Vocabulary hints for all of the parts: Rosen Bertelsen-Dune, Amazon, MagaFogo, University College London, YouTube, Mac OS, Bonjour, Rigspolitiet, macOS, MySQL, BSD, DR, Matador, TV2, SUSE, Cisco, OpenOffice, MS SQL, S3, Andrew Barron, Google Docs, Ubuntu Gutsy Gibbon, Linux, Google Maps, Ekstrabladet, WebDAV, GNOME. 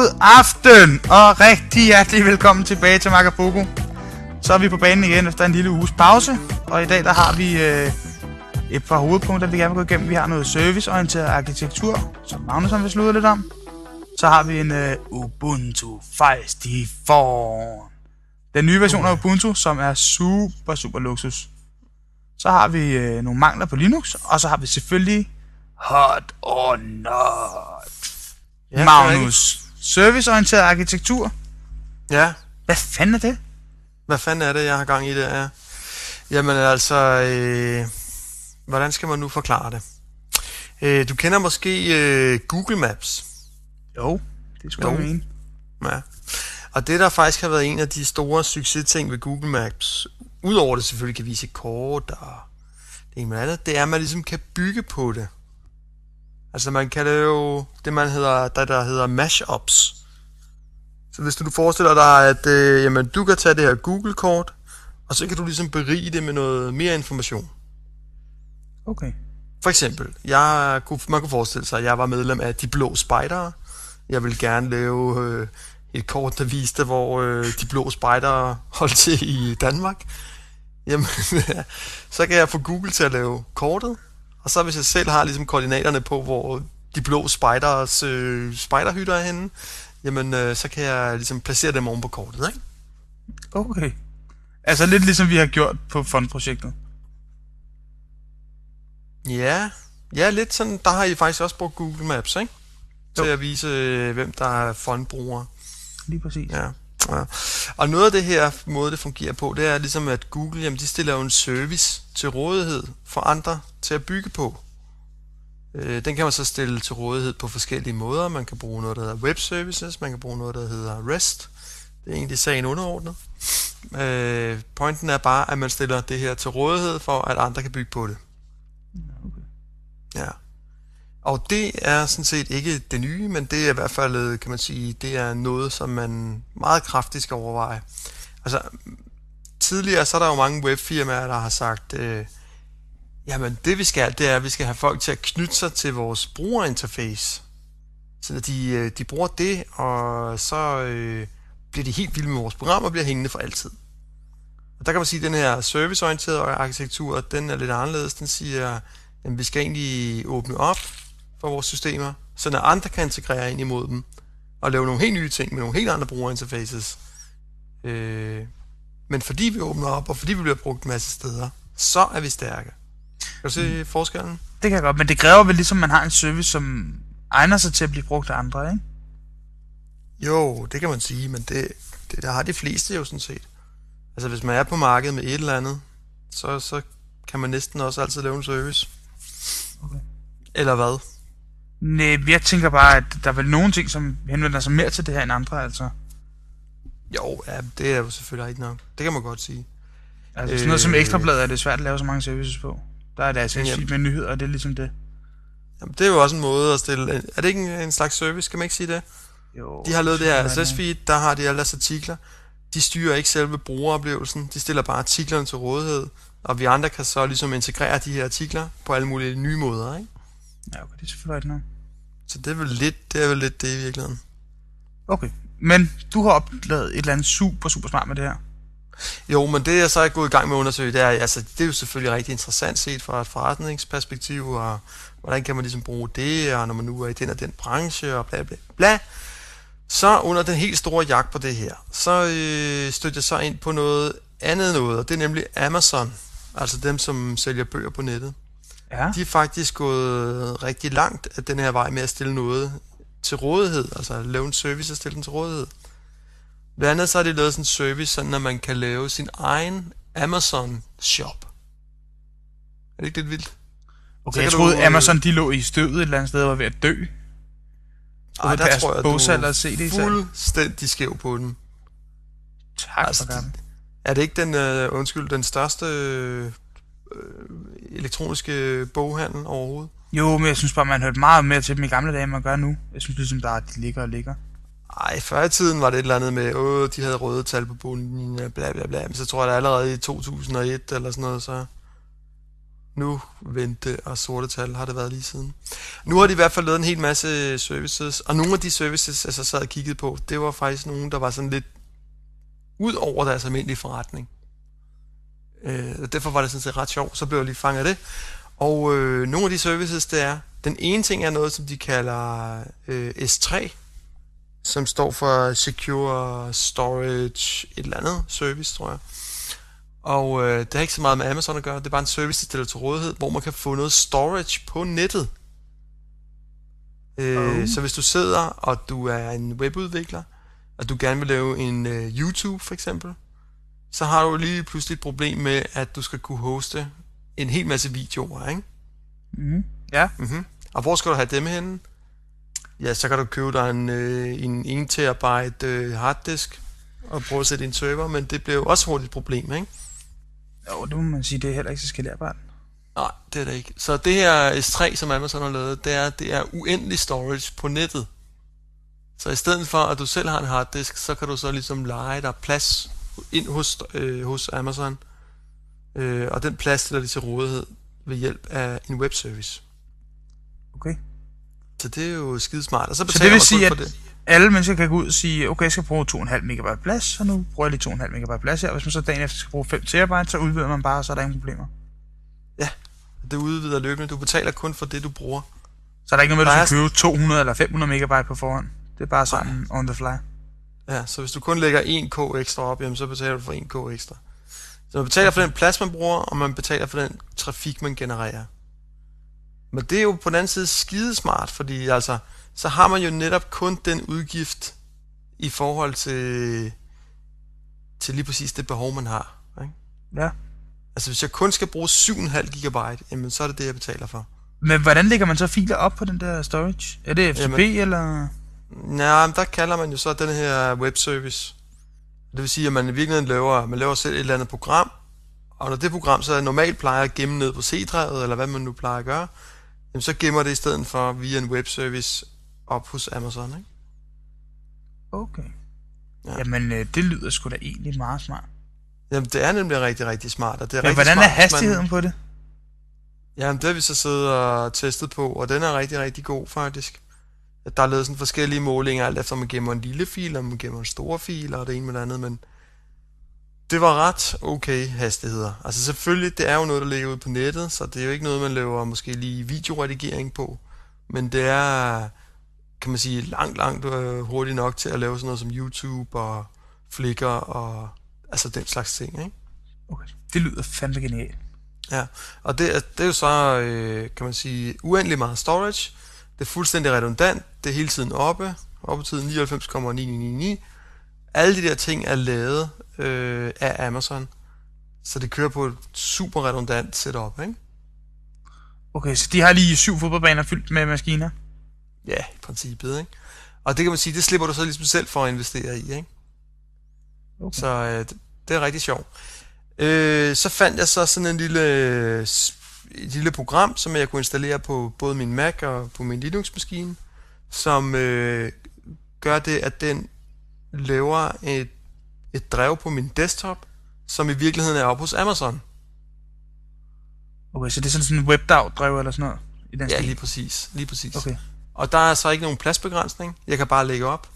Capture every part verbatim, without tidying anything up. God aften og rigtig hjertelig velkommen tilbage til MagaFogo. Så er vi på banen igen efter en lille uges pause. Og i dag der har vi øh, et par hovedpunkter, vi gerne vil gå igennem. Vi har noget serviceorienteret arkitektur, som Magnus vil slutte lidt om. Så har vi en øh, Ubuntu Feisty Fawn. Den nye version af Ubuntu, som er super, super luksus. Så har vi øh, nogle mangler på Linux, og så har vi selvfølgelig hot or not. Ja, Magnus, serviceorienteret arkitektur? Ja. Hvad fanden er det? Hvad fanden er det, jeg har gang i det? Ja. Jamen altså, øh, hvordan skal man nu forklare det? Øh, du kender måske øh, Google Maps? Jo, det skulle jeg mene. Ja. Og det der faktisk har været en af de store succesting ved Google Maps, udover det selvfølgelig kan vise kort og det ene og andet, det er, at man ligesom kan bygge på det. Altså man kan lave det, man hedder, der, der hedder mashups. Så hvis du forestiller dig, at øh, jamen, du kan tage det her Google-kort, og så kan du ligesom berige det med noget mere information. Okay. For eksempel, jeg kunne, man kunne forestille sig, at jeg var medlem af De Blå Spejdere. Jeg ville gerne lave øh, et kort, der viste, hvor øh, De Blå Spejdere holdt til i Danmark. Jamen, så kan jeg få Google til at lave kortet. Og så hvis jeg selv har ligesom koordinaterne på, hvor De Blå Spejders øh, spejderhytter er henne, jamen øh, så kan jeg ligesom placere dem oven på kortet, ikke? Okay. Altså lidt ligesom vi har gjort på fondprojektet. Ja, ja lidt sådan, der har I faktisk også brugt Google Maps, ikke? Til jo. At vise, øh, hvem der er fondbrugere. Lige præcis. Ja. Ja. Og noget af det her måde, det fungerer på, det er ligesom, at Google, jamen, de stiller jo en service til rådighed for andre til at bygge på. Øh, den kan man så stille til rådighed på forskellige måder. Man kan bruge noget, der hedder web services, man kan bruge noget, der hedder REST. Det er egentlig sagen underordnet. Øh, pointen er bare, at man stiller det her til rådighed for, at andre kan bygge på det. Okay. Ja. Og det er sådan set ikke det nye, men det er i hvert fald, kan man sige, det er noget, som man meget kraftigt skal overveje. Altså, tidligere så er der jo mange webfirmaer, der har sagt, øh, jamen det vi skal, det er, at vi skal have folk til at knytte sig til vores brugerinterface. Så de, de bruger det, og så øh, bliver de helt vilde med vores program og bliver hængende for altid. Og der kan man sige, at den her serviceorienterede arkitektur, den er lidt anderledes. Den siger, at vi skal egentlig åbne op for vores systemer, så når andre kan integrere ind imod dem, og lave nogle helt nye ting med nogle helt andre brugerinterfaces. Øh, men fordi vi åbner op, og fordi vi bliver brugt en masse steder, så er vi stærke. Kan du se forskellen? Det kan jeg godt, men det kræver vel ligesom, at man har en service, som egner sig til at blive brugt af andre, ikke? Jo, det kan man sige, men det, det der har de fleste jo sådan set. Altså hvis man er på markedet med et eller andet, så, så kan man næsten også altid lave en service. Okay. Eller hvad? Nej, jeg tænker bare, at der er vel nogle ting, som henvender sig mere til det her end andre, altså. Jo, ja, det er jo selvfølgelig rigtigt nok. Det kan man godt sige. Altså øh, sådan noget som Ekstrabladet er det svært at lave så mange services på. Der er det altså ikke med nyheder, og det er ligesom det. Jamen, det er jo også en måde at stille... Er det ikke en, en slags service, kan man ikke sige det? Jo. De har lavet det her R S S-feed, der har de alle deres artikler. De styrer ikke selve brugeroplevelsen, de stiller bare artiklerne til rådighed, og vi andre kan så ligesom integrere de her artikler på alle mulige nye måder, ikke? Ja, okay, det er selvfølgelig noget. Så det er vel lidt det, er vel lidt det i virkeligheden. Okay, men du har oplevet et eller andet super, super smart med det her. Jo, men det jeg så er gået i gang med at undersøge, det er, altså, det er jo selvfølgelig rigtig interessant set fra et forretningsperspektiv, og hvordan kan man ligesom bruge det, og når man nu er i den og den branche, og bla bla bla. Så under den helt store jagt på det her, så øh, stødte jeg så ind på noget andet noget, og det er nemlig Amazon, altså dem, som sælger bøger på nettet. Ja. De er faktisk gået rigtig langt af den her vej med at stille noget til rådighed, altså lave en service og stille den til rådighed. Blandt andet så har de lavet sådan en service, sådan at man kan lave sin egen Amazon-shop. Er det ikke lidt vildt? Okay, jeg troede, du... Amazon de lå i støvet et eller andet sted og var ved at dø. Ej, der tror jeg, du er C D fuldstændig skæv på den. Tak altså, for det. Er det ikke den, uh, undskyld, den største uh, elektroniske boghandel overhovedet? Jo, men jeg synes bare, man hørte meget mere til dem i gamle dage, end man gør nu. Jeg synes ligesom, der er, de ligger og ligger. Ej, før i tiden var det et eller andet med, åh, de havde røde tal på bunden, bla bla bla. Men så tror jeg, der allerede i to tusind og et eller sådan noget, så Nu vente og sorte tal har det været lige siden. Nu har de i hvert fald lavet en hel masse services, og nogle af de services, jeg så sad og kiggede på, det var faktisk nogle, der var sådan lidt ud over deres almindelige forretning. Øh, derfor var det sådan set ret sjovt, så blev jeg lige fanget af det. Og øh, nogle af de services, det er, den ene ting er noget, som de kalder øh, S tre, som står for Secure Storage et eller andet service, tror jeg. Og øh, det har ikke så meget med Amazon at gøre, det er bare en service, de stiller til rådighed, hvor man kan få noget storage på nettet. Øh, oh. Så hvis du sidder, og du er en webudvikler, og du gerne vil lave en øh, YouTube for eksempel, så har du lige pludselig et problem med, at du skal kunne hoste en hel masse videoer, ikke? Mm. Ja. Mm-hmm. Og hvor skal du have dem henne? Ja, så kan du købe dig en, øh, en en terabyte øh, harddisk, og prøve at sætte en server, men det blev også hurtigt et problem, ikke? Jo, det må man sige, det er heller ikke så skalerbart. Nej, det er det ikke. Så det her S tre, som Amazon har lavet, det er, det er uendelig storage på nettet. Så i stedet for, at du selv har en harddisk, så kan du så ligesom lege dig plads ind hos, øh, hos Amazon. Øh, og den plads stiller de til rådighed ved hjælp af en webservice. Okay. Så det er jo skidesmart. Og så betaler så det vil sige, at... det. Alle mennesker kan gå ud og sige, okay, jeg skal bruge to komma fem megabyte plads, så nu bruger jeg lige to komma fem megabyte plads her. Hvis man så dagen efter skal bruge fem terabyte, så udvider man bare, og så er der ingen problemer. Ja, det udvider løbende. Du betaler kun for det, du bruger. Så er der ikke noget med, at du skal købe to hundrede eller fem hundrede megabyte på forhånd. Det er bare sådan on the fly. Ja, så hvis du kun lægger en k ekstra op, jamen så betaler du for en k ekstra. Så man betaler for den plads, man bruger, og man betaler for den trafik, man genererer. Men det er jo på den anden side skidesmart, fordi altså... så har man jo netop kun den udgift i forhold til, til lige præcis det behov, man har. Ikke? Ja. Altså hvis jeg kun skal bruge syv komma fem gigabyte, jamen så er det det, jeg betaler for. Men hvordan lægger man så filer op på den der storage? Er det F T P jamen, eller? Nej, men der kalder man jo så den her webservice. Det vil sige, at man i virkeligheden laver, man laver selv et eller andet program, og når det program så normalt plejer at gemme ned på C-drevet, eller hvad man nu plejer at gøre, jamen så gemmer det i stedet for via en webservice op hos Amazon, ikke? Okay. Ja. Jamen, øh, det lyder sgu da egentlig meget smart. Jamen, det er nemlig rigtig, rigtig smart. Og det er Men rigtig hvordan smart, er hastigheden man... på det? Jamen, det har vi så siddet og testet på, og den er rigtig, rigtig god, faktisk. Der er lavet sådan forskellige målinger, alt efter man gemmer en lille fil, og man gemmer en stor fil, og det ene med det andet, men det var ret okay hastigheder. Altså, selvfølgelig, det er jo noget, der ligger ude på nettet, så det er jo ikke noget, man laver måske lige videoredigering på, men det er... kan man sige, langt, langt øh, hurtigt nok til at lave sådan noget som YouTube og Flickr og altså den slags ting, ikke? Okay, det lyder fandme genialt. Ja, og det er, det er jo så, øh, kan man sige, uendelig meget storage. Det er fuldstændig redundant. Det er hele tiden oppe. Oppe tiden nioghalvfems komma ni ni ni ni. Alle de der ting er lavet øh, af Amazon. Så det kører på et super redundant setup, ikke? Okay, så de har lige syv fodboldbaner fyldt med maskiner? Ja, i princippet, ikke? Og det kan man sige, det slipper du så ligesom selv for at investere i, ikke? Okay. Så øh, det, det er rigtig sjovt. Øh, så fandt jeg så sådan en lille, et lille program, som jeg kunne installere på både min Mac og på min Linux-maskine, som øh, gør det, at den laver et, et drev på min desktop, som i virkeligheden er oppe hos Amazon. Okay, så det er sådan, sådan en WebDAV-drev eller sådan noget? I den ja, stil? lige præcis. Lige præcis. Okay. Og der er så ikke nogen pladsbegrænsning. Jeg kan bare lægge op.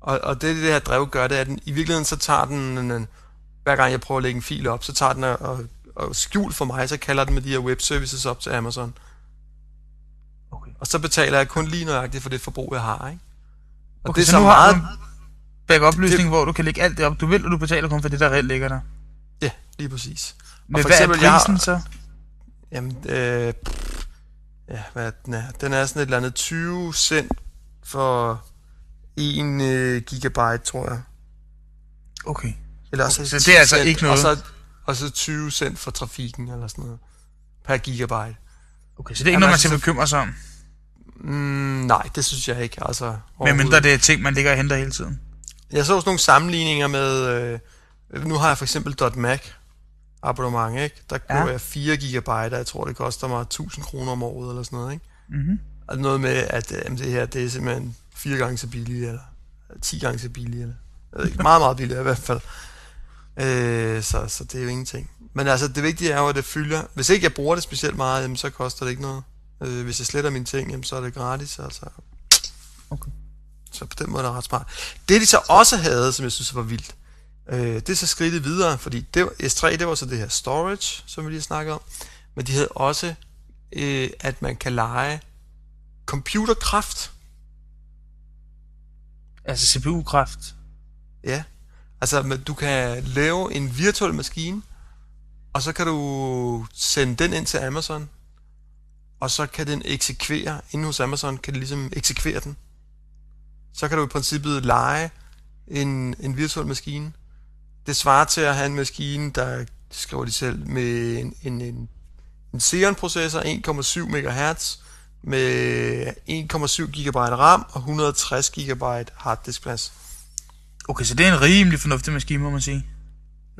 Og, og det, det her drev gør, det er, at den, i virkeligheden så tager den, en, en, hver gang jeg prøver at lægge en fil op, så tager den og, og, og skjult for mig, så kalder den med de her webservices op til Amazon. Okay. Og så betaler jeg kun lige nøjagtigt for det forbrug, jeg har, ikke? Og okay, det er så, så meget... har en backup-løsning, hvor du kan lægge alt det op, du vil, og du betaler kun for det, der reelt ligger der. Ja, lige præcis. Men hvad eksempel, er prisen jeg, så? Jamen, øh... ja, hvad den er. Den er sådan et eller andet tyve cent for en gigabyte, tror jeg. Okay. Eller også okay. Så det er altså ikke noget. Og så, og så tyve cent for trafikken, eller sådan noget. Per gigabyte. Okay, så det er ikke ja, noget, man skal bekymre sig om? Mm, nej, det synes jeg ikke. Altså, men mindre det er ting, man ligger og henter hele tiden? Jeg så også nogle sammenligninger med... Øh, nu har jeg for eksempel .mac. Abonnement, ikke? Der køber ja. jeg fire gigabyte, og jeg tror, det koster mig tusind kroner om året, eller sådan noget, ikke? Mm-hmm. Og noget med, at øh, det her, det er simpelthen fire gange så billigt, eller ti gange så billigt, eller jeg ved ikke, meget, meget billigt i hvert fald. Øh, så, så det er jo ingenting. Men altså det vigtige er jo, at det fylder. Hvis ikke jeg bruger det specielt meget, jamen, så koster det ikke noget. Øh, hvis jeg sletter mine ting, jamen, så er det gratis. Altså. Okay. Så på den måde er det ret smart. Det de så også havde, som jeg synes var vildt, øh, det er så skridtet videre, fordi det, S tre det var så det her storage, som vi lige snakkede om. Men de havde også, øh, at man kan lege computerkraft. Altså C P U-kraft? Ja. Altså men du kan lave en virtuel maskine, og så kan du sende den ind til Amazon, og så kan den eksekvere, inde hos Amazon kan det ligesom eksekvere den. Så kan du i princippet lege en, en virtuel maskine. Det svarer til at have en maskine, der skriver de selv, med en, en, en, en Xeon-processor, en komma syv megahertz, med en komma syv gigabyte RAM og et hundrede og tres gigabyte harddiskplads. Okay, så det er en rimelig fornuftig maskine, må man sige.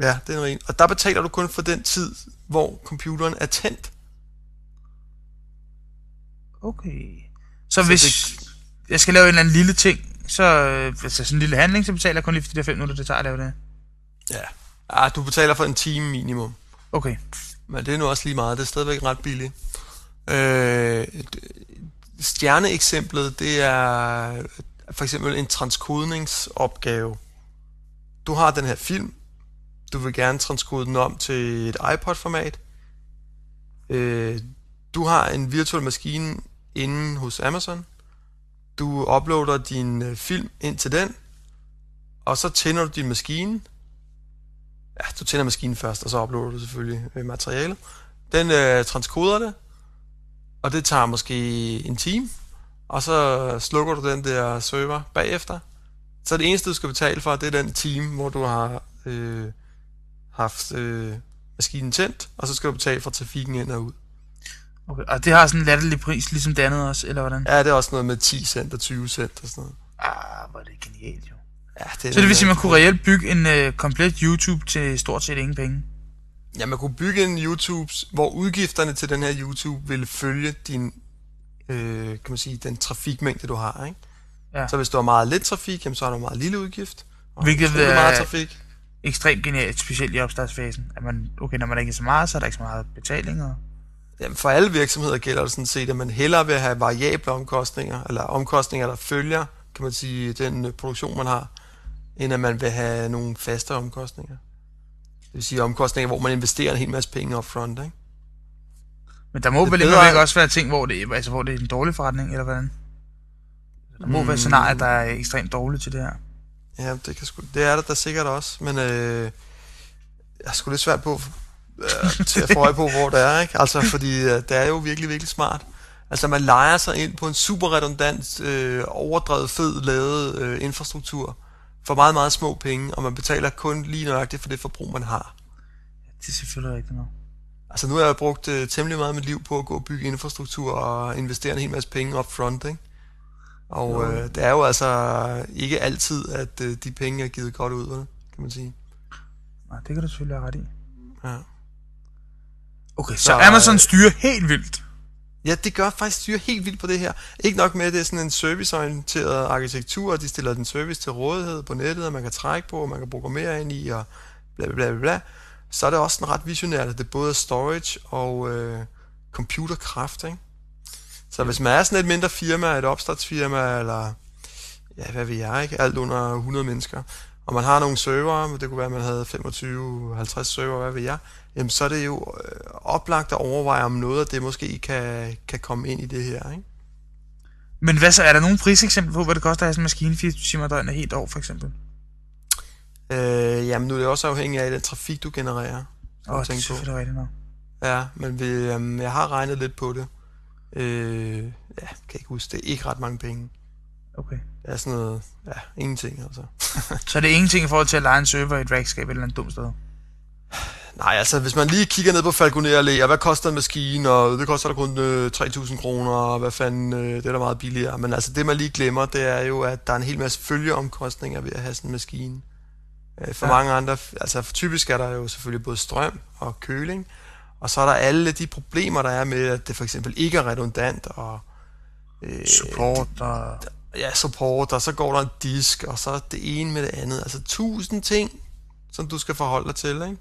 Ja, det er en rimelig. Og der betaler du kun for den tid, hvor computeren er tændt. Okay. Så, så hvis det... jeg skal lave en eller anden lille ting, så altså sådan en lille handling, så betaler jeg kun lige for de der fem minutter, det tager at lave det. Ja. Ah, du betaler for en time minimum. Okay. Men det er nu også lige meget, det er stadigvæk ret billigt. Øh, stjerneeksemplet, det er for eksempel en transkodningsopgave. Du har den her film, du vil gerne transkode den om til et iPod-format. Øh, du har en virtuel maskine inde hos Amazon. Du uploader din film ind til den, og så tænder du din maskine. Ja, du tænder maskinen først, og så uploader du selvfølgelig materialet. Den øh, transkoder det, og det tager måske en time, og så slukker du den der server bagefter. Så det eneste, du skal betale for, det er den time, hvor du har øh, haft øh, maskinen tændt, og så skal du betale for trafikken ind og ud. Okay, og det har sådan en latterlig pris, ligesom det andet også, eller hvordan? Ja, det er også noget med ti cent og tyve cent og sådan noget. Ah, hvor er det genialt jo. Ja, det er så det vil sige, at man kunne reelt bygge en øh, komplet YouTube til stort set ingen penge? Ja, man kunne bygge en YouTube, hvor udgifterne til den her YouTube vil følge din, øh, kan man sige, den trafikmængde, du har, ikke? Ja. Så hvis du har meget lidt trafik, jamen, så har du meget lille udgift. Og hvilket er meget trafik. Ekstremt genialt, specielt i opstartsfasen. At man, okay, når man ikke er så meget, så er der ikke så meget betaling. Og... Jamen, for alle virksomheder gælder det sådan set, at man hellere vil have variable omkostninger, eller omkostninger, der følger, kan man sige, den produktion, man har, end at man vil have nogle faste omkostninger. Det vil sige omkostninger, hvor man investerer en hel masse penge upfront, ikke? Men der må det vel ikke også være ting, hvor det, altså, hvor det er en dårlig forretning, eller hvordan? Der må mm. være scenarier, der er ekstremt dårlige til det her. Ja, det, kan sgu, det er der, der sikkert også, men øh, jeg er sgu lidt svært på, øh, til at få øje på, hvor det er, ikke? Altså, fordi øh, det er jo virkelig, virkelig smart. Altså, man leger sig ind på en super redundant, øh, overdrevet, fed lavet øh, infrastruktur, for meget, meget små penge, og man betaler kun lige nøjagtigt for det forbrug, man har. Ja, det er selvfølgelig rigtigt nok. Altså nu har jeg brugt uh, temmelig meget af mit liv på at gå og bygge infrastruktur og investere en hel masse penge upfront, ikke? Og øh, det er jo altså ikke altid, at øh, de penge er givet godt ud, eller, kan man sige. Nej, det kan du selvfølgelig have ret i. Ja. Okay, så, så Amazon øh, styrer helt vildt. Ja, det gør faktisk styre helt vildt på det her. Ikke nok med, at det er sådan en serviceorienteret arkitektur, og de stiller den service til rådighed på nettet, og man kan trække på, og man kan programmere ind i, og bla bla bla bla. Så er det også sådan ret visionært, at det både er storage og øh, computerkraft, ikke? Så hvis man er sådan et mindre firma, et opstartsfirma, eller ja, hvad ved jeg, ikke? Alt under hundrede mennesker, og man har nogle servere, det kunne være, at man havde femogtyve til halvtreds servere, hvad ved jeg, jamen så er det jo øh, oplagt at overveje, om noget af det måske kan, kan komme ind i det her, ikke? Men hvad så, er der nogle priseksempler på, hvad det koster at have sådan en maskine fireogtyve timer i døgnet helt år, for eksempel? Øh, jamen nu er det også afhængigt af den trafik, du genererer. Åh, oh, det er selvfølgelig rigtigt nok. Ja, men vi, øh, jeg har regnet lidt på det. Øh, ja, kan jeg ikke huske, det er ikke ret mange penge. Okay. Det er sådan noget, ja, ingenting altså. Så det er ingenting i forhold til at lege en server i et rackskab eller et eller andet dumt sted? Nej, altså hvis man lige kigger ned på Falconer Allé, og hvad koster en maskine, og det koster der kun øh, tre tusind kroner, og hvad fanden, øh, det er da meget billigere. Men altså det man lige glemmer, det er jo, at der er en hel masse følgeomkostninger ved at have sådan en maskine. Øh, for ja. mange andre, altså typisk er der jo selvfølgelig både strøm og køling, og så er der alle de problemer, der er med, at det for eksempel ikke er redundant, og... Øh, support og... Ja, support, og så går der en disk, og så det ene med det andet. Altså tusind ting, som du skal forholde dig til, ikke?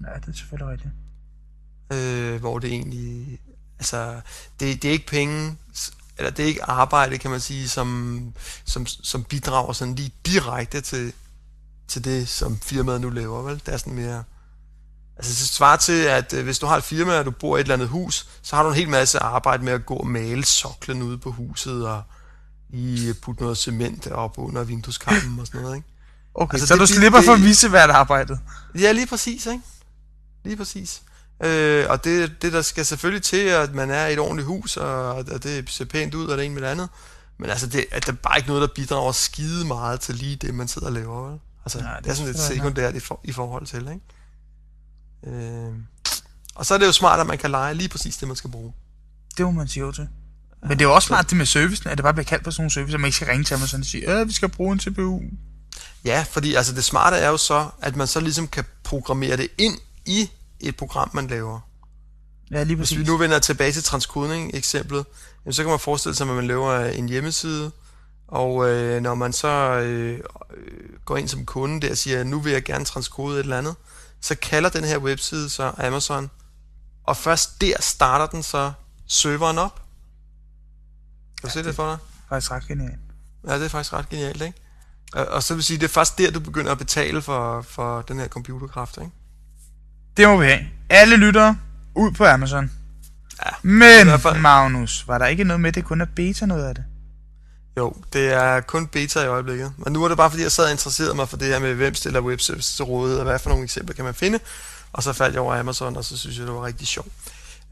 Ja, det er selvfølgelig rigtigt. Øh, hvor det egentlig... Altså, det, det er ikke penge... Eller det er ikke arbejde, kan man sige, som, som, som bidrager sådan lige direkte til, til det, som firmaet nu laver, vel? Det er sådan mere... Altså, det svarer til, at hvis du har et firma, og du bor i et eller andet hus, så har du en hel masse arbejde med at gå og male soklen ude på huset, og lige putte noget cement op under vindueskarmen og sådan noget, ikke? Okay, altså, så det, du slipper det, for visevært arbejdet. Ja, lige præcis, ikke? Lige præcis. Øh, og det, det, der skal selvfølgelig til, at man er i et ordentligt hus, og, og det ser pænt ud, og det er en med det andet. Men altså, det, at der er bare ikke noget, der bidrager skide meget til lige det, man sidder og laver, vel? Altså, nej, det, det er sådan lidt sekundært i, for, i forhold til, ikke? Øh, og så er det jo smart, at man kan lege lige præcis det, man skal bruge. Det må man sige jo til. Men det er jo også smart det med servicen, at det bare bliver kaldt på sådan nogle service, at man ikke skal ringe til Amazon og sige, øh, vi skal bruge en C P U. Ja, fordi altså det smarte er jo så, at man så ligesom kan programmere det ind i et program, man laver. Ja, lige præcis. Hvis vi nu vender tilbage til transkodning-eksemplet, så kan man forestille sig, at man laver en hjemmeside, og øh, når man så øh, går ind som kunde der og siger, nu vil jeg gerne transkode et eller andet, så kalder den her webside så Amazon, og først der starter den så serveren op. Kan du ja, se det, det for dig? Det er faktisk ret genialt. Ja, det er faktisk ret genialt, ikke? Og, og så vil sige, det er faktisk der, du begynder at betale for, for den her computerkraft, ikke? Det må vi have. Alle lyttere ud på Amazon. Ja. Men, derfor... Magnus, var der ikke noget med, det kun er beta noget af det? Jo, det er kun beta i øjeblikket. Men nu er det bare, fordi jeg sad og interesserede mig for det her med, hvem stiller webservices til rådighed, og hvad for nogle eksempler kan man finde. Og så faldt jeg over Amazon, og så synes jeg, det var rigtig sjovt.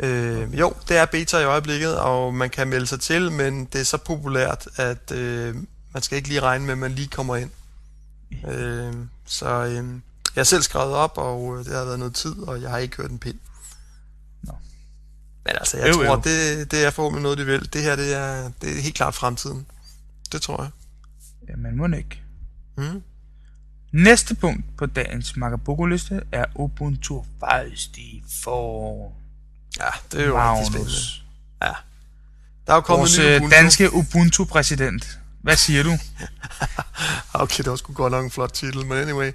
Øh, jo, det er beta i øjeblikket, og man kan melde sig til, men det er så populært, at øh, man skal ikke lige regne med, at man lige kommer ind. Øh, så øh, jeg har selv skrevet op, og det har været noget tid, og jeg har ikke hørt en pind. Nå. Men altså, jeg øv, tror, øv. Det, det er forhåbentlig noget, de vil. Det her, det er, det er helt klart fremtiden. Det tror jeg. Jamen, må ikke. Mm. Næste punkt på dagens MagaFogo-liste er Ubuntu Feisty Fawn. Ja, det er jo Magnus. Rigtig spændende. Ja. Der er jo kommet vores Ubuntu. Danske Ubuntu-præsident. Hvad siger du? Okay, det var sgu godt nok en flot titel, men anyway.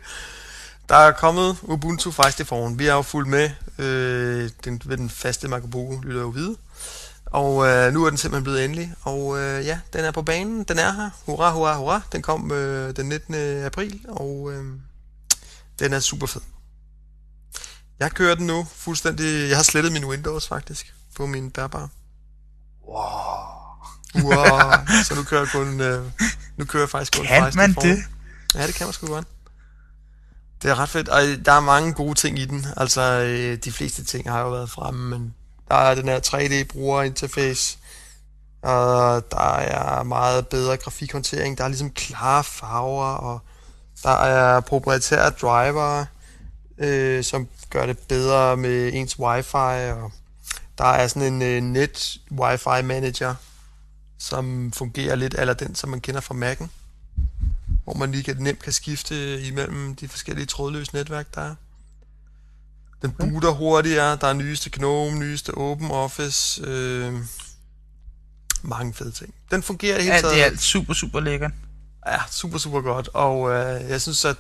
Der er kommet Ubuntu Feisty Fawn. Vi er jo fuldt med. Øh, den, den faste MagaFogo lytter jo vide. Og øh, nu er den simpelthen blevet endelig. Og øh, ja, den er på banen. Den er her. Hurra, hurra, hurra. Den kom øh, den nittende april, og øh, den er super fed. Jeg kører den nu fuldstændig... Jeg har slettet min Windows, faktisk, på min bærbare. Wow. Wow. Så nu kører jeg kun... Øh, nu kører jeg faktisk kun... Kan man det? Ja, det kan man sgu godt. Det er ret fedt, og der er mange gode ting i den. Altså, øh, de fleste ting har jo været fremme, men... Der er den her tre D-brugerinterface, og der er meget bedre grafikhåndtering, der er ligesom klare farver, og der er proprietære driver, øh, som gør det bedre med ens wifi, og der er sådan en øh, net wifi manager, som fungerer lidt a la den, som man kender fra Mac'en, hvor man lige kan, nemt kan skifte imellem de forskellige trådløse netværk, der er. Den booter hurtigere, der er nyeste GNOME, nyeste OpenOffice, øh, mange fede ting. Den fungerer helt taget. Ja, det er alt super, super lækkert. Ja, super, super godt, og øh, jeg synes, at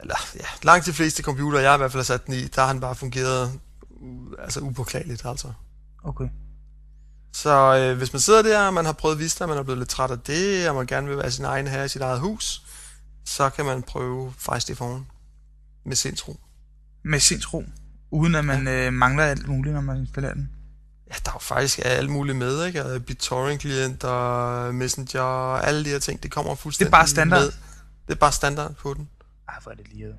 eller, ja, langt de fleste computere, jeg i hvert fald har sat den i, der har den bare fungeret altså upåklageligt, altså. Okay. Så øh, hvis man sidder der, og man har prøvet Vista, man er blevet lidt træt af det, og man gerne vil være sin egen herre i sit eget hus, så kan man prøve Feisty Fawn med sindsro. Med sindsro, uden at man ja. øh, mangler alt muligt, når man installerer den. Ja, der er jo faktisk alt muligt med, ikke? BitTorrent-klient og Messenger og alle de her ting, det kommer fuldstændig med. Det er bare standard? Med. Det er bare standard på den. Ej, hvor er det livet.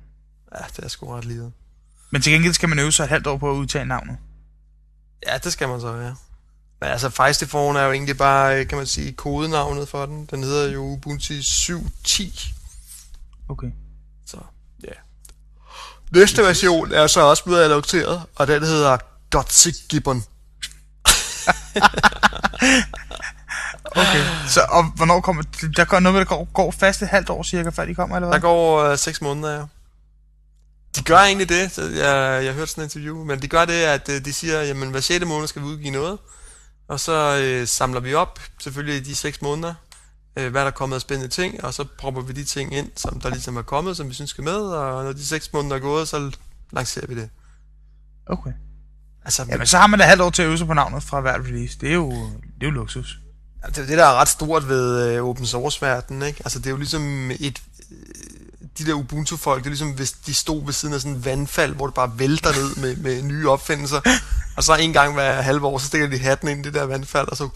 Ja, det er sgu ret livet. Men til gengæld skal man øve sig et halvt år på at udtage navnet. Ja, det skal man så, ja. Men altså, Feisty Fawn er jo egentlig bare, kan man sige, kodenavnet for den. Den hedder jo Ubuntu syv ti. Okay. Så, ja. Yeah. Næste version er så også blevet allokeret, og den hedder Gutsy Gibbon. Okay, så og hvornår kommer... Der går noget med, der går, går fast et halvt år cirka, før de kommer, eller hvad? Der går øh, seks måneder, ja. De gør egentlig det, så jeg, jeg hørte sådan et interview, men de gør det, at øh, de siger, jamen hver sjette måned skal vi udgive noget, og så øh, samler vi op, selvfølgelig i de seks måneder, hvad der er kommet af spændende ting, og så propper vi de ting ind, som der ligesom er kommet, som vi synes skal med, og når de seks måneder er gået, så lancerer vi det. Okay. Altså, ja, men så har man da halvt år til at øve sig på navnet fra hvert release. Det er jo, det er jo luksus. Det er det, der er ret stort ved øh, open source-verdenen, ikke? Altså, det er jo ligesom et... De der Ubuntu-folk, det er ligesom, hvis de stod ved siden af sådan en vandfald, hvor det bare vælter ned med, med nye opfindelser. Og så en gang hver halve år, så stikker de hatten ind i det der vandfald, og så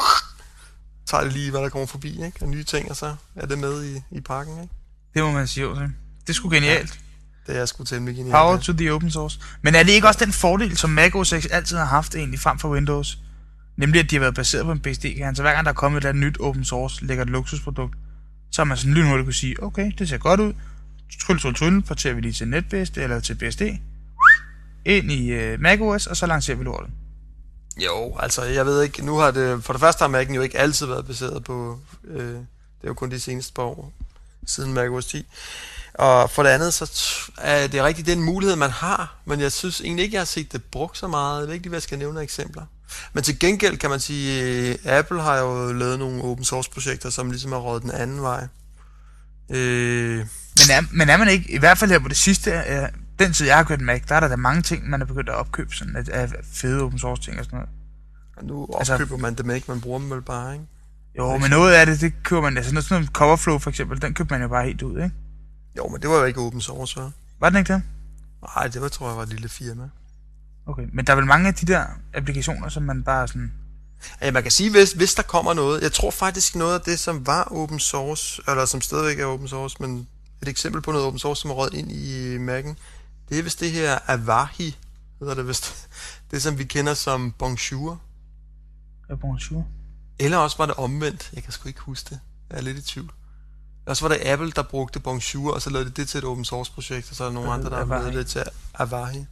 tager de lige, hvad der kommer forbi, ikke? Og nye ting, og så er det med i, i pakken, ikke? Det må man sige, også. Det er sgu genialt. Ja, det er sgu temmelig genialt. Power to the open source. Men er det ikke også den fordel, som macOS altid har haft egentlig frem for Windows? Nemlig, at de har været baseret på en B S D-kerne, så hver gang der er kommet et nyt open source, lækkert luksusprodukt, så har man sådan lynhurtigt kunne sige, okay, det ser godt ud, tryl, tryl, tryl, porterer vi lige til NetBSD, eller til B S D, ind i uh, macOS, og så lancerer vi lortet. Jo, altså, jeg ved ikke, nu har det, for det første har Mac'en jo ikke altid været baseret på, øh, det er jo kun de seneste par år, siden macOS ti. Og for det andet, så er det rigtigt, det er en mulighed, man har, men jeg synes egentlig ikke, jeg har set det brugt så meget, jeg ved ikke lige, hvad jeg skal nævne eksempler. Men til gengæld kan man sige, at Apple har jo lavet nogle open source projekter, som ligesom har røget den anden vej. Øh... Men, er, men er man ikke, i hvert fald her på det sidste, er, den tid jeg har kørt Mac, der er der, der mange ting, man er begyndt at opkøbe sådan at, af fede open source ting og sådan noget. Og nu opkøber altså, man det med ikke, man bruger dem vel bare, ikke? Jo, men noget af det, det køber man, altså sådan noget Coverflow for eksempel, den køber man jo bare helt ud, ikke? Jo, men det var jo ikke open source, hva'? Var den ikke det? Nej, det var, tror jeg var et lille firma. Okay, men der er vel mange af de der applikationer, som man bare sådan... Ja, man kan sige, hvis, hvis der kommer noget. Jeg tror faktisk noget af det, som var open source, eller som stadigvæk er open source, men et eksempel på noget open source, som er røget ind i Mac'en, det er vist det her Avahi, hedder det vist. Det som vi kender som Bonjour. Ja, Bonjour. Eller også var det omvendt. Jeg kan sgu ikke huske det. Jeg er lidt i tvivl. Og så var det Apple, der brugte Bonjour, og så lavede det det til et open source projekt, og så er der nogle andre, der har lavet det til Avahi.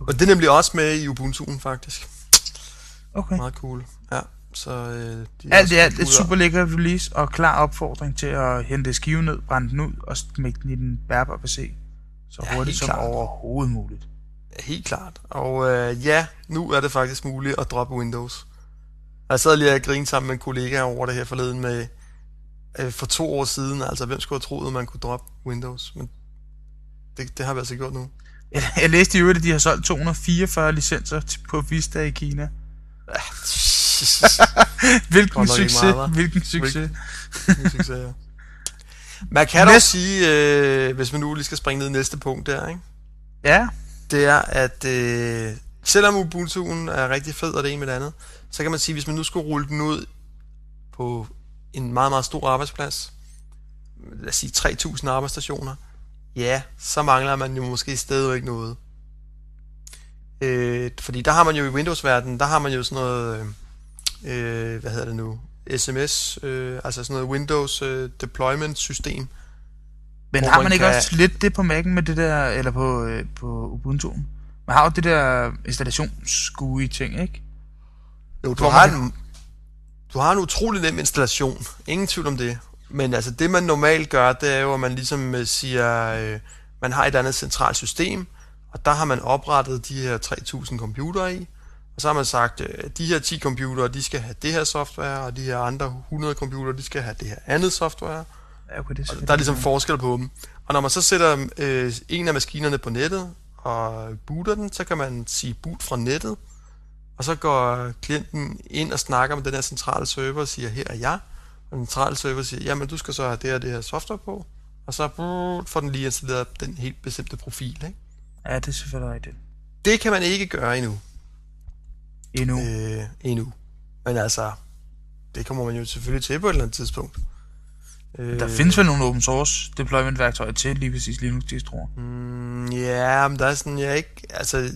Okay. Og det er nemlig også med i Ubuntu'en, faktisk. Okay. Meget cool. Ja, så... Øh, de alt i alt et super lækkert release, og klar opfordring til at hente skiven ned, brænde den ud, og smække den i den bærbar P C. Så ja, hurtigt som klart. Overhovedet muligt. Ja, helt klart. Og øh, ja, nu er det faktisk muligt at droppe Windows. Jeg sad lige og grinede sammen med en kollega over det her forleden med... Øh, for to år siden, altså hvem skulle have troet, at man kunne droppe Windows? Men det, det har vi altså gjort nu. Jeg læste i øvrigt, at de har solgt to hundrede og fireogfyrre licenser på Vista i Kina. Ja, hvilken succes, meget, hvilken succes. Hvilken succes, ja. Man kan dog sige, øh, hvis man nu lige skal springe ned i næste punkt der, ikke? Ja. Det er, at øh, selvom Ubuntu'en er rigtig fed, og det ene med det andet, så kan man sige, hvis man nu skulle rulle den ud på en meget, meget stor arbejdsplads, lad os sige tre tusind arbejdsstationer, ja, så mangler man jo måske stadigvæk noget. Øh, fordi der har man jo i Windows-verdenen, der har man jo sådan noget, øh, hvad hedder det nu, S M S, øh, altså sådan noget Windows øh, Deployment System. Men har man, man ikke kan... også lidt det på Mac'en med det der, eller på, øh, på Ubuntu'en? Man har jo det der installationsskuige ting, ikke? Jo, du har, en, du har en utrolig nem installation, ingen tvivl om det. Men altså det man normalt gør, det er jo, at man ligesom siger, øh, man har et andet centralt system, og der har man oprettet de her tre tusind computere i, og så har man sagt, øh, de her ti computere, de skal have det her software, og de her andre hundrede computere, de skal have det her andet software. Ja, okay, det er og der er ligesom forskel på dem. Og når man så sætter øh, en af maskinerne på nettet, og booter den, så kan man sige boot fra nettet, og så går klienten ind og snakker med den her centrale server og siger, her er jeg. Og den centrale server siger, jamen du skal så have det her, det her software på, og så brrr, får den lige installeret den helt bestemte profil, ikke? Ja, det er selvfølgelig rigtigt. Det kan man ikke gøre endnu. Endnu? Øh, endnu. Men altså, det kommer man jo selvfølgelig til på et eller andet tidspunkt. Øh, der findes vel nogle open source deployment værktøjer til lige præcis Linux-distro? Mm, ja, men der er sådan, jeg ja, ikke... Altså,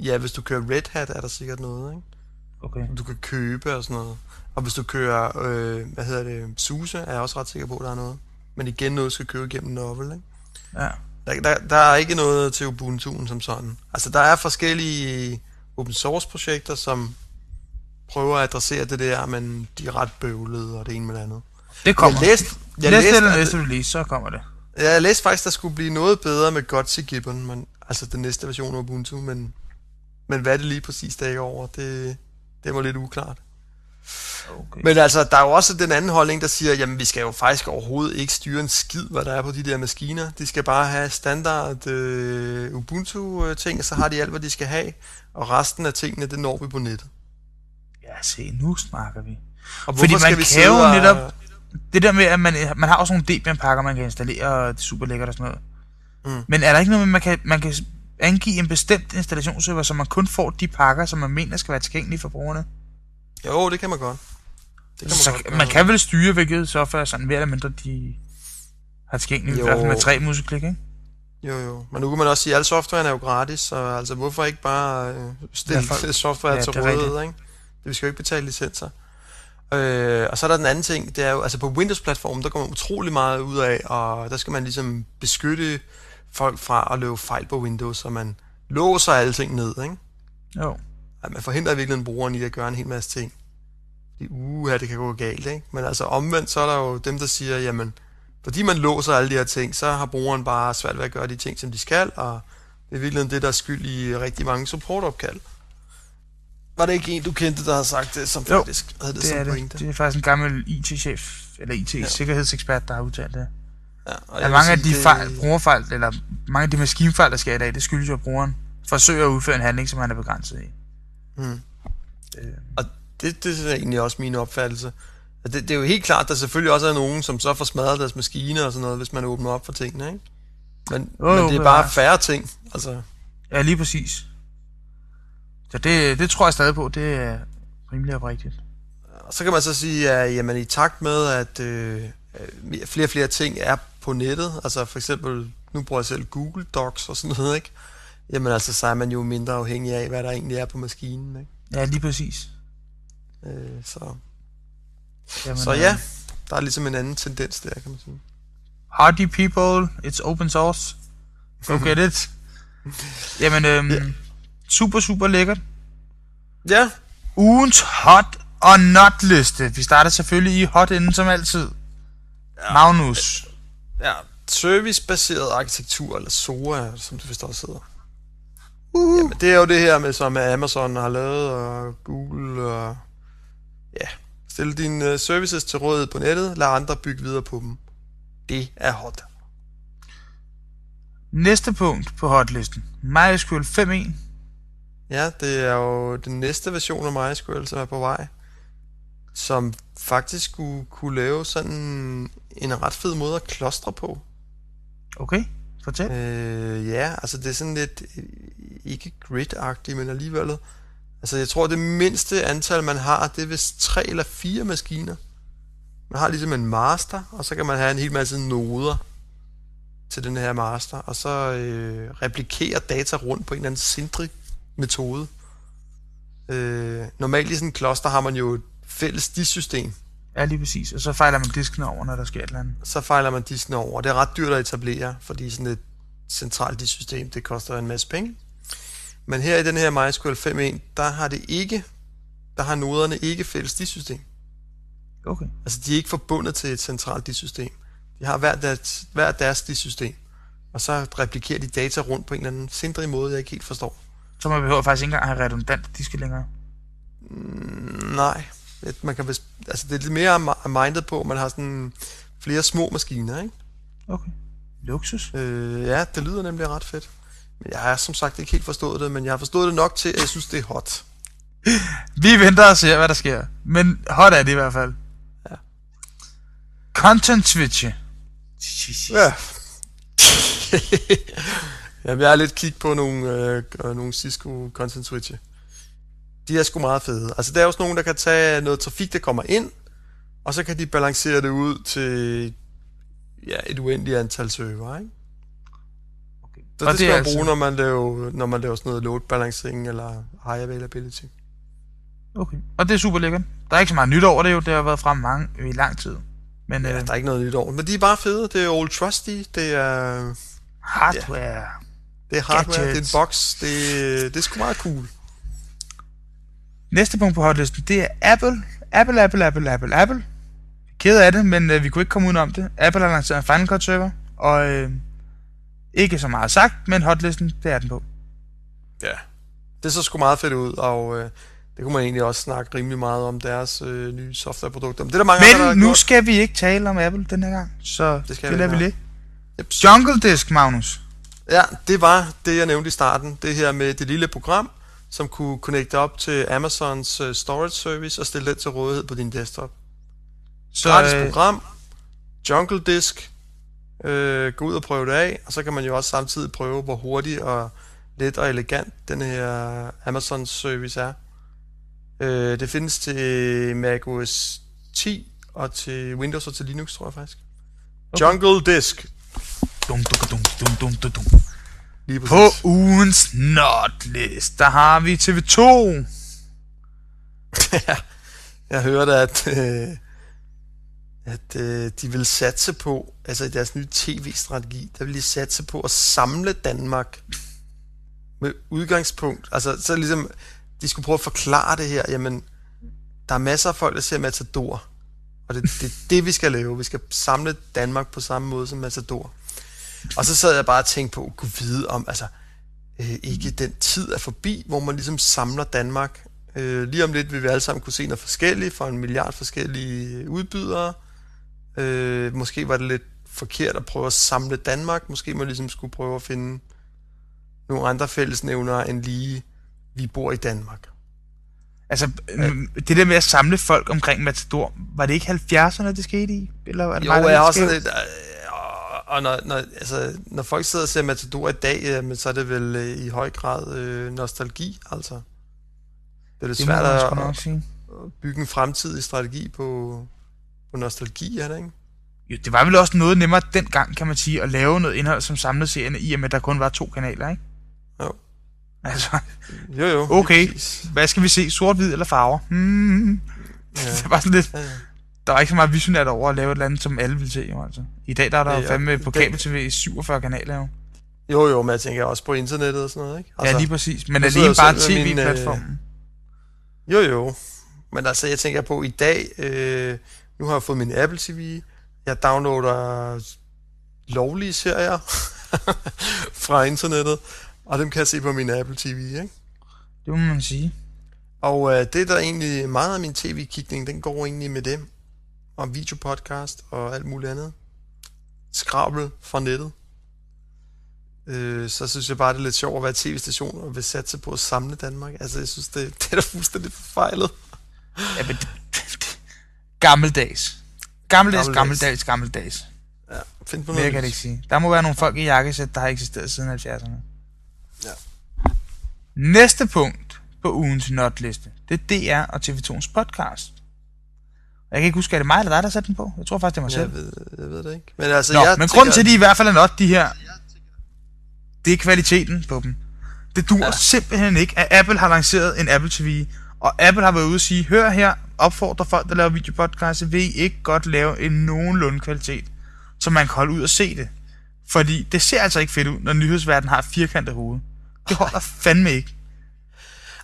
ja, hvis du kører Red Hat, er der sikkert noget, ikke? Okay. Du kan købe og sådan noget. Og hvis du kører, øh, hvad hedder det, SUSE, er jeg også ret sikker på, at der er noget. Men igen, noget skal købe gennem Novel, ikke? Ja. Der, der, der er ikke noget til Ubuntu'en som sådan. Altså, der er forskellige open source-projekter, som prøver at adressere det der, men de er ret bøvlede, og det ene med det andet. Det kommer. Jeg læste, jeg læste, læste det næste release, så kommer det. Jeg læste faktisk, der skulle blive noget bedre med Gutsy Gibbon, men, altså den næste version af Ubuntu, men, men hvad det lige præcis der er over, det, det var lidt uklart. Okay. Men altså, der er jo også den anden holdning, der siger, jamen vi skal jo faktisk overhovedet ikke styre en skid, hvad der er på de der maskiner. De skal bare have standard øh, Ubuntu-ting, og så har de alt, hvad de skal have. Og resten af tingene, det når vi på nettet. Ja, se, nu snakker vi. Og fordi man skal vi kan jo netop... Og... Det der med, at man, man har også nogle Debian-pakker, man kan installere, og det er super lækkert og sådan noget. Mm. Men er der ikke noget med, man kan, man kan angive en bestemt installationsserver, så man kun får de pakker, som man mener skal være tilgængelige for brugerne? Jo, det kan man godt. Det kan man, så godt, man kan vel styre, hvilket software sådan mere eller mindre de har tilgængelige, i hvert fald med tre museklik, ikke? Jo, jo. Men nu kan man også sige, at alle softwaren er jo gratis, så altså, hvorfor ikke bare stille ja, software ja, til rådighed, ikke? Det, vi skal jo ikke betale licenser. Øh, og så er der den anden ting, det er jo, altså på Windows-platformen, der går man utrolig meget ud af, og der skal man ligesom beskytte folk fra at løbe fejl på Windows, så man låser alle ting ned, ikke? Jo. At man forhindrer virkelig brugeren i at gøre en hel masse ting. Fordi, uha, det kan gå galt, ikke? Men altså omvendt, så er der jo dem, der siger, jamen, fordi man låser alle de her ting, så har brugeren bare svært ved at gøre de ting, som de skal, og det er virkelig det, der er skyld i rigtig mange supportopkald. Var det ikke en, du kendte, der har sagt det, som jo, faktisk havde det, det som er pointe? Det. Det er faktisk en gammel I T-chef, eller I T-sikkerhedsekspert, der har udtalt det. Ja, og at mange sige, af de fejl, brugerfejl, eller mange af de maskinfejl, der sker i dag, det skyldes jo, at brugeren forsøger at udføre en handling, som han er begrænset i. Mm. Øh. Og det, det er egentlig også min opfattelse. Det, det er jo helt klart, at der selvfølgelig også er nogen, som så får smadret deres maskiner og sådan noget, hvis man åbner op for tingene, ikke? Men, oh, men det er bare færre ting, altså. Ja, lige præcis. Så det, det tror jeg stadig på, det er rimelig oprigtigt. Og så kan man så sige, at jamen, i takt med, at øh, flere og flere ting er på nettet, altså for eksempel, nu bruger jeg selv Google Docs og sådan noget, ikke? Jamen altså, så er man jo mindre afhængig af, hvad der egentlig er på maskinen, ikke? Ja, lige præcis. Øh, så. Jamen, så ja, der er ligesom en anden tendens der, kan man sige. Hardy people, it's open source. Go get it. Jamen, øhm, yeah. Super, super lækkert. Ja. Ugens hot og not liste. Vi starter selvfølgelig i hot enden som altid. Ja. Magnus. Ja, servicebaseret arkitektur, eller S O A, som det forstår sidder. Uh. Jamen, det er jo det her med, som Amazon har lavet, og Google, og ja, stille dine services til rådighed på nettet, lad andre bygge videre på dem. Det er hot. Næste punkt på hotlisten. MySQL fem punktum en. Ja, det er jo den næste version af MySQL, som er på vej, som faktisk skulle kunne lave sådan en ret fed måde at klostre på. Okay, fortæl. Øh, ja, altså det er sådan lidt, ikke grid-agtigt, men alligevel. Altså jeg tror, det mindste antal, man har, det er vist tre eller fire maskiner. Man har ligesom en master, og så kan man have en hel masse noder til den her master, og så øh, replikere data rundt på en eller anden sindrig metode. Øh, normalt i sådan en cluster har man jo et fælles disk-system. Ja, lige præcis. Og så fejler man disken over, når der sker et eller andet. Så fejler man disken over. Det er ret dyrt at etablere, fordi sådan et centralt disk-system, det koster en masse penge. Men her i den her MySQL fem punktum en, der har det ikke, der har noderne ikke fælles disk-system. Okay. Altså, de er ikke forbundet til et centralt disk-system. De har hver deres, hver deres disk-system. Og så replikerer de data rundt på en eller anden sindrig måde, jeg ikke helt forstår. Så man behøver faktisk ikke engang have redundant diske længere? Mm, nej. Man kan, altså, det er lidt mere mindet på, at man har sådan flere små maskiner, ikke? Okay. Luksus? Øh, ja, det lyder nemlig ret fedt. Men jeg har som sagt ikke helt forstået det, men jeg har forstået det nok til, at jeg synes, det er hot. Vi venter og ser, hvad der sker. Men hot er det i hvert fald. Ja. Content switche. Ja. Jamen, jeg har lidt kigget på nogle, øh, nogle Cisco Content Switche. De er sgu meget fede. Altså, der er også nogen, der kan tage noget trafik, der kommer ind, og så kan de balancere det ud til ja, et uendeligt antal server, ikke? Okay. Så og det skal det man altså bruge, når man, laver, når man laver sådan noget load balancing eller high availability. Okay, og det er super lækkert. Der er ikke så meget nyt over det jo, det har været frem mange, i lang tid. Men, ja, øh, der er ikke noget nyt over. Men de er bare fede. Det er old trusty, det er hardware. Ja. Det er hardware, gadgets. Det er en boks, det, det er sgu meget cool. Næste punkt på hotlisten, det er Apple. Apple, Apple, Apple, Apple, Apple. Ked af det, men øh, vi kunne ikke komme udenom det. Apple har lanceret en Final Cut server, og øh, ikke så meget sagt, men hotlisten, det er den på. Ja, det så sgu meget fedt ud, og øh, Det kunne man egentlig også snakke rimelig meget om deres øh, nye softwareprodukter. Men, det er der mange Men andre, der nu skal vi ikke tale om Apple den her gang, så det, skal det lader vi lige. Yep. Jungle Disk, Magnus. Ja, det var det, jeg nævnte i starten. Det her med det lille program, som kunne connecte op til Amazons uh, storage service og stille det til rådighed på din desktop. Så gratis øh... program, Jungle Disk. Øh, gå ud og prøve det af, og så kan man jo også samtidig prøve, hvor hurtig og let og elegant den her Amazons service er. Øh, det findes til mac O S ti og til Windows og til Linux, tror jeg faktisk. Okay. Jungle Disk. Dum, dum, dum, dum, dum, dum, dum. Lige på på ugens notlist, der har vi T V to. Jeg hørte, at, øh, at øh, de vil satse på, altså i deres nye tv-strategi, der vil de satse på at samle Danmark med udgangspunkt. Altså, så ligesom, de skulle prøve at forklare det her, jamen, der er masser af folk, der ser Matador, og det er det, det, vi skal lave. Vi skal samle Danmark på samme måde som Matador. Og så sad jeg bare og tænkte på, at kunne vide om, altså, øh, ikke den tid er forbi, hvor man ligesom samler Danmark. Øh, lige om lidt vil vi alle sammen kunne se noget forskelligt fra en milliard forskellige udbydere. Øh, måske var det lidt forkert at prøve at samle Danmark. Måske man ligesom skulle prøve at finde nogle andre fællesnævnere end lige, vi bor i Danmark. Altså, det der med at samle folk omkring Matador, var det ikke halvfjerdserne, det skete i? Eller var det jo, meget, jeg er også sådan lidt... Og når, når, altså, når folk sidder og ser Matador i dag, jamen, så er det vel øh, i høj grad øh, nostalgi, altså. Det er det svært at, at, at bygge en fremtidig strategi på, på nostalgi, er det ikke? Jo, det var vel også noget nemmere dengang, kan man sige, at lave noget indhold, som samlede serierne i, og med der kun var to kanaler, ikke? Jo. Altså, jo jo. Okay, hvad skal vi se? Sort, hvid eller farver? Mm-hmm. Ja. Det var sådan lidt... Ja, ja. Der er ikke så meget visionært over at lave et eller andet, som alle vil se, jo, altså. I dag der er der jo fandme på kabel-tv syvogfyrre kanaler, jo. Jo, jo, men jeg tænker også på internettet og sådan noget, ikke? Altså, ja, lige præcis. Men alene bare tv-platformen. Øh... Jo, jo. Men altså, jeg tænker på i dag, øh, nu har jeg fået min Apple T V, jeg downloader lovlige serier fra internettet, og dem kan jeg se på min Apple T V, ikke? Det må man sige. Og øh, det der egentlig, meget af min tv-kigning, den går egentlig med det. Og videopodcast og alt muligt andet. Skrabbel fra nettet. Øh, så synes jeg bare, det er lidt sjovt at være tv-station og vil satse på at samle Danmark. Altså, jeg synes, det, det er da fuldstændig forfejlet. Ja, men... Gammeldags. Gammeldags, gammeldags, gammeldags. Ja, find på noget. Mere kan det ikke sige. Der må være nogle folk i jakkesæt, der har eksisteret siden halvfjerdserne. Ja. Næste punkt på ugens notliste, det er D R og T V to's podcast. Jeg kan ikke huske, er det mig eller dig, der satte den på? Jeg tror faktisk, det er mig selv. Jeg ved, jeg ved det ikke. Men, altså, Nå, jeg men grunden til, at de i hvert fald er not, de her, det er kvaliteten på dem. Det duer ja. simpelthen ikke, at Apple har lanceret en Apple T V, og Apple har været ude og sige, hør her, opfordrer folk, der laver videopodcast, vil I ikke godt lave en nogenlunde kvalitet, så man kan holde ud og se det. Fordi det ser altså ikke fedt ud, når nyhedsverdenen har firkantet hoved. Det holder fandme ikke.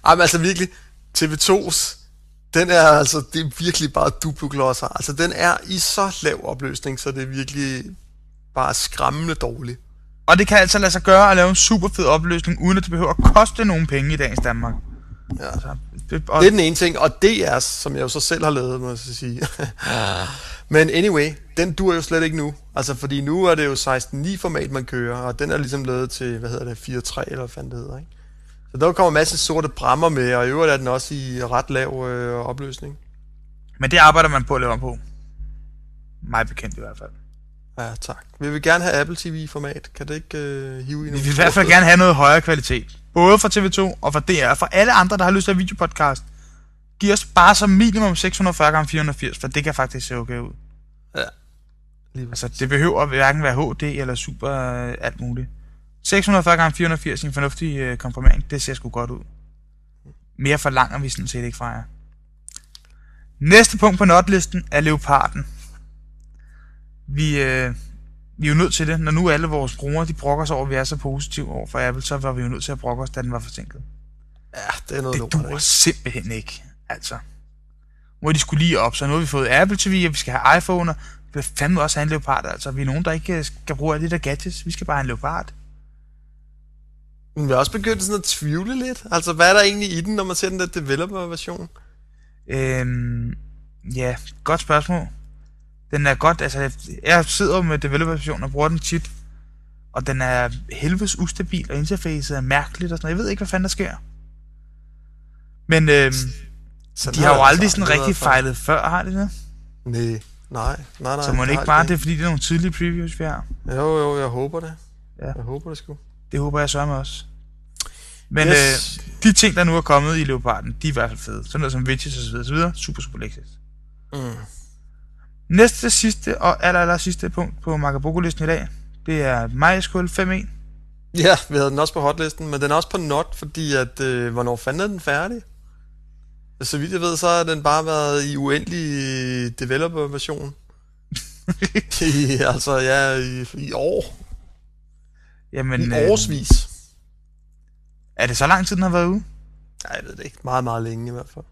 Ej, men altså virkelig, T V to's, den er altså, det er virkelig bare duploglosser. Altså, den er i så lav opløsning, så det er virkelig bare skræmmende dårligt. Og det kan altså lade sig gøre at lave en super fed opløsning, uden at det behøver at koste nogen penge i dagens Danmark. Ja, altså, det, og... det er den ene ting, og D R's, som jeg jo så selv har lavet, må jeg så sige. Ja. Men anyway, den dur jo slet ikke nu. Altså, fordi nu er det jo seksten ni format, man kører, og den er ligesom lavet til, hvad hedder det, fire tre, eller hvad fanden det hedder, ikke? Så der kommer en masse sorte brammer med, og i øvrigt er den også i ret lav øh, opløsning. Men det arbejder man på at lave om på. Meget bekendt i hvert fald. Ja, tak. Vi vil gerne have Apple T V-format. Kan det ikke øh, hive i noget? Vi vil i hvert fald gerne have noget højere kvalitet. Både for T V to og for D R, og for alle andre, der har lyst til at have videopodcast. Giv os bare som minimum seks hundrede og fyrre gange fire hundrede og firs, for det kan faktisk se okay ud. Ja. Lige altså, det behøver hverken være H D eller super øh, alt muligt. seks hundrede og fyrre gange fire hundrede og firs i en fornuftig øh, komprimering, det ser sgu godt ud. Mere forlanger vi sådan set ikke fra jer. Næste punkt på notlisten er Leoparden. Vi, øh, vi er jo nødt til det. Når nu alle vores brugere, de brokker sig over, at vi er så positive over for Apple, så var vi jo nødt til at brokke os, da den var forsinket. Ja, det er noget lort. Det duer simpelthen ikke, altså. Må de skulle lige op, så nu har vi fået Apple T V, og vi skal have iPhone'er. Vi vil fandme også have en Leopard, altså. Vi er nogen, der ikke skal bruge alle de der gadgets. Vi skal bare have en Leopard. Men vi er også begyndt sådan at tvivle lidt. Altså, hvad er der egentlig i den, når man ser den der developer-version? Øhm, ja, godt spørgsmål. Den er godt, altså, jeg sidder med developer-versionen og bruger den tit. Og den er helvedes ustabil, og interfacet er mærkeligt og sådan noget. Jeg ved ikke, hvad fanden der sker. Men øhm, så de har jo aldrig sådan rigtig fejlet før, har de det? Nej, nej, nej, nej. Så må det ikke bare det, fordi det er nogle tidlige previews, vi har. Jo, jo, jeg håber det. Ja. Jeg håber det sgu. Det håber jeg sørger også. Men yes. øh, de ting, der nu er kommet i Leoparden, de er i hvert fald fede. Sådan noget som widgets og så videre, så videre. Super, super lækkert. Mm. Næste, sidste og aller, aller sidste punkt på MagaFogo-listen i dag, det er MySQL fem punktum en. Ja, vi havde den også på hotlisten, men den er også på not, fordi at, øh, hvornår fanden er den færdig? Så vidt jeg ved, så har den bare været i uendelig developer-version. I, altså, ja, i, i år. Jamen, I årsvis. Øh, er det så lang tid, den har været ude? Nej, jeg ved det ikke. Meget, meget længe i hvert fald.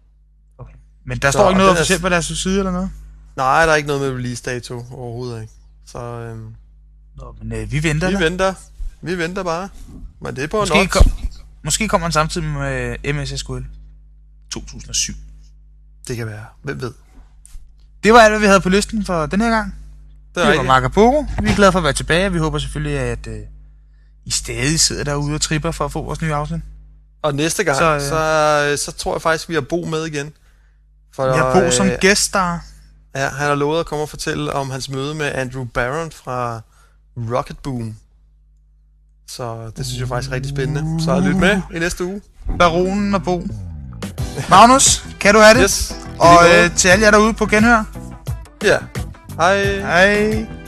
Okay. Men der så, står ikke noget officielt på deres side eller noget? Nej, der er ikke noget med release-dato overhovedet ikke. Så, øhm, Nå, men øh, vi venter Vi der. venter. Vi venter bare. Men det er på måske, kom, måske kommer den samtidig med M S S Q L to tusind og syv. Det kan være. Hvem ved? Det var alt, hvad vi havde på listen for den her gang. Det var MagaFogo. Vi er glade for at være tilbage. Vi håber selvfølgelig, at øh, I stadig sidder derude og tripper for at få vores nye afsnit. Og næste gang, så, øh, så, så tror jeg faktisk, vi har Bo med igen. For vi har Bo øh, som gæststar. Ja, han har lovet at komme og fortælle om hans møde med Andrew Barron fra Rocket Boom. Så det synes jeg faktisk er rigtig spændende. Så lyt med i næste uge. Baronen og Bo. Magnus, kan du have det? Yes, og øh, til alle jer derude på genhør. Ja. Hej. Hej.